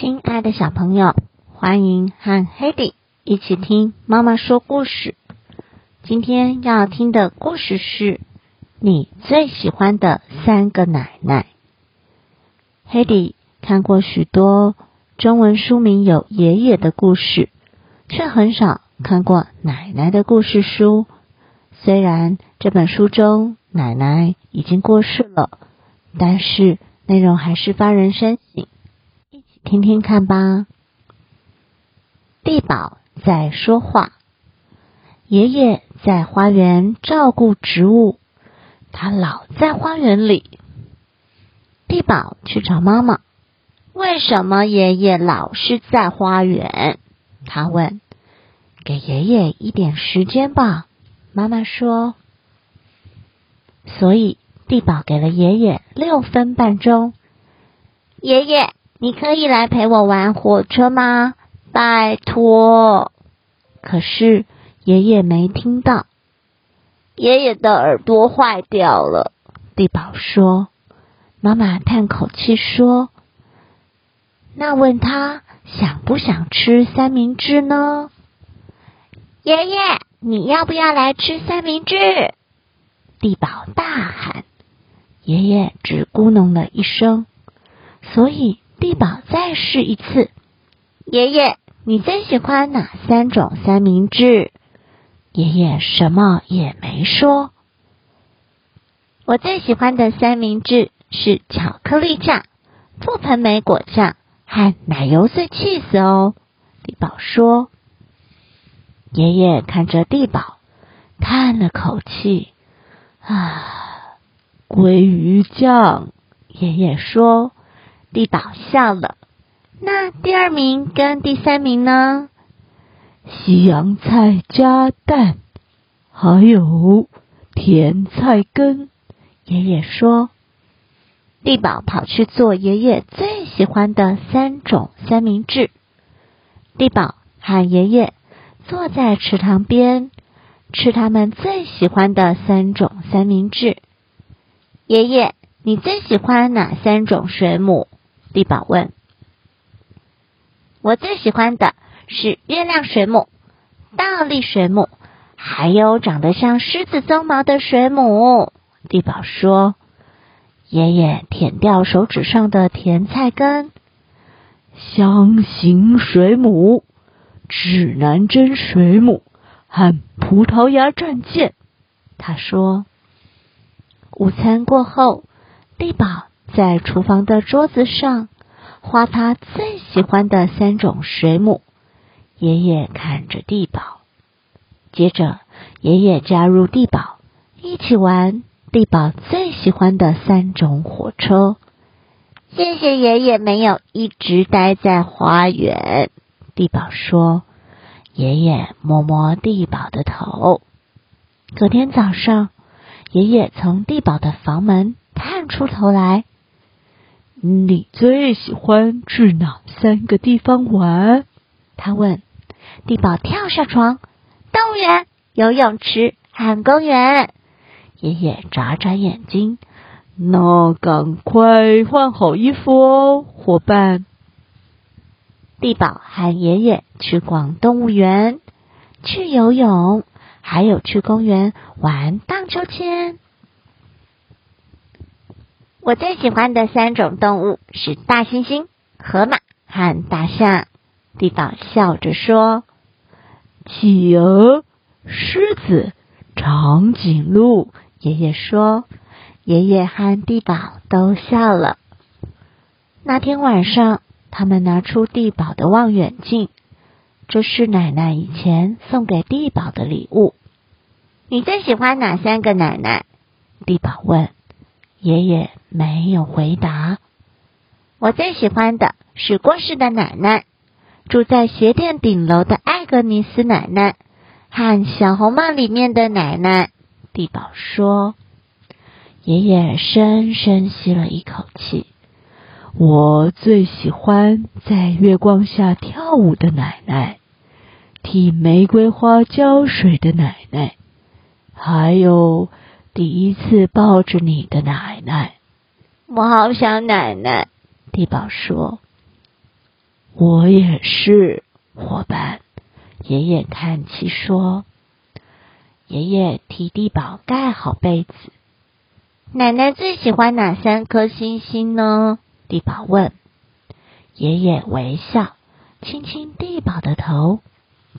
亲爱的小朋友，欢迎和 Hedy 一起听妈妈说故事。今天要听的故事是你最喜欢的三个奶奶。 Hedy 看过许多中文书名有爷爷的故事，却很少看过奶奶的故事书。虽然这本书中奶奶已经过世了，但是内容还是发人深省，一起听听看吧。地宝在说话。爷爷在花园照顾植物，他老在花园里。地宝去找妈妈，为什么爷爷老是在花园？他问。给爷爷一点时间吧，妈妈说。所以地宝给了爷爷6分半钟。爷爷，你可以来陪我玩火车吗？拜托。可是爷爷没听到。爷爷的耳朵坏掉了，地宝说。妈妈叹口气说，那问他想不想吃三明治呢？爷爷，你要不要来吃三明治？地宝大喊，爷爷只咕哝了一声，所以地宝再试一次。爷爷，你最喜欢哪3种三明治？爷爷什么也没说。我最喜欢的三明治是巧克力酱、覆盆莓果酱和奶油碎cheese哦，地宝说。爷爷看着地宝，叹了口气。啊，鲑鱼酱，爷爷说。地宝笑了。那第2名跟第3名呢？西洋菜加蛋，还有甜菜根，爷爷说。地宝跑去做爷爷最喜欢的3种三明治。地宝和爷爷坐在池塘边，吃他们最喜欢的3种三明治。爷爷，你最喜欢哪3种水母？地宝问。我最喜欢的是月亮水母、倒立水母，还有长得像狮子鬃毛的水母，地宝说。爷爷舔掉手指上的甜菜根。箱型水母、指南针水母和葡萄牙战舰，他说。午餐过后，地宝在厨房的桌子上画他最喜欢的3种水母。爷爷看着地宝，接着爷爷加入地宝一起玩地宝最喜欢的3种火车。谢谢爷爷没有一直待在花园，地宝说。爷爷摸摸地宝的头。隔天早上，爷爷从地宝的房门探出头来。你最喜欢去哪3个地方玩？他问。地宝跳下床，动物园、游泳池和公园。爷爷眨眨眼睛，那赶快换好衣服哦，伙伴。地宝和爷爷去逛动物园，去游泳，还有去公园玩荡秋千。我最喜欢的3种动物是大猩猩、河马和大象，地宝笑着说。企鹅、狮子、长颈鹿，爷爷说。爷爷和地宝都笑了。那天晚上，他们拿出地宝的望远镜，这是奶奶以前送给地宝的礼物。你最喜欢哪3个奶奶？地宝问。爷爷没有回答。我最喜欢的是过世的奶奶，住在鞋店顶楼的艾格尼斯奶奶和小红帽里面的奶奶，地宝说。爷爷深深吸了一口气。我最喜欢在月光下跳舞的奶奶，替玫瑰花浇水的奶奶，还有第1次抱着你的奶奶。我好想奶奶，地宝说。我也是，伙伴。爷爷叹气说。爷爷替地宝盖好被子。奶奶最喜欢哪3颗星星呢？地宝问。爷爷微笑，亲亲地宝的头。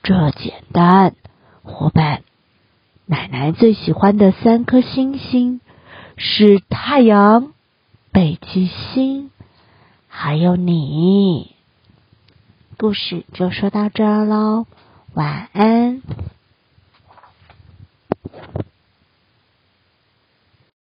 这简单，伙伴。奶奶最喜欢的3颗星星是太阳、北极星，还有你。故事就说到这儿咯，晚安。